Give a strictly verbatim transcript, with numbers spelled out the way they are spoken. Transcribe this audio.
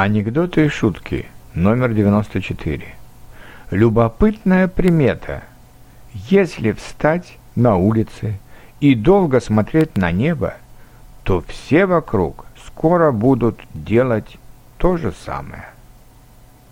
Анекдоты и шутки, номер девяносто четыре. Любопытная примета. Если встать на улице и долго смотреть на небо, то все вокруг скоро будут делать то же самое.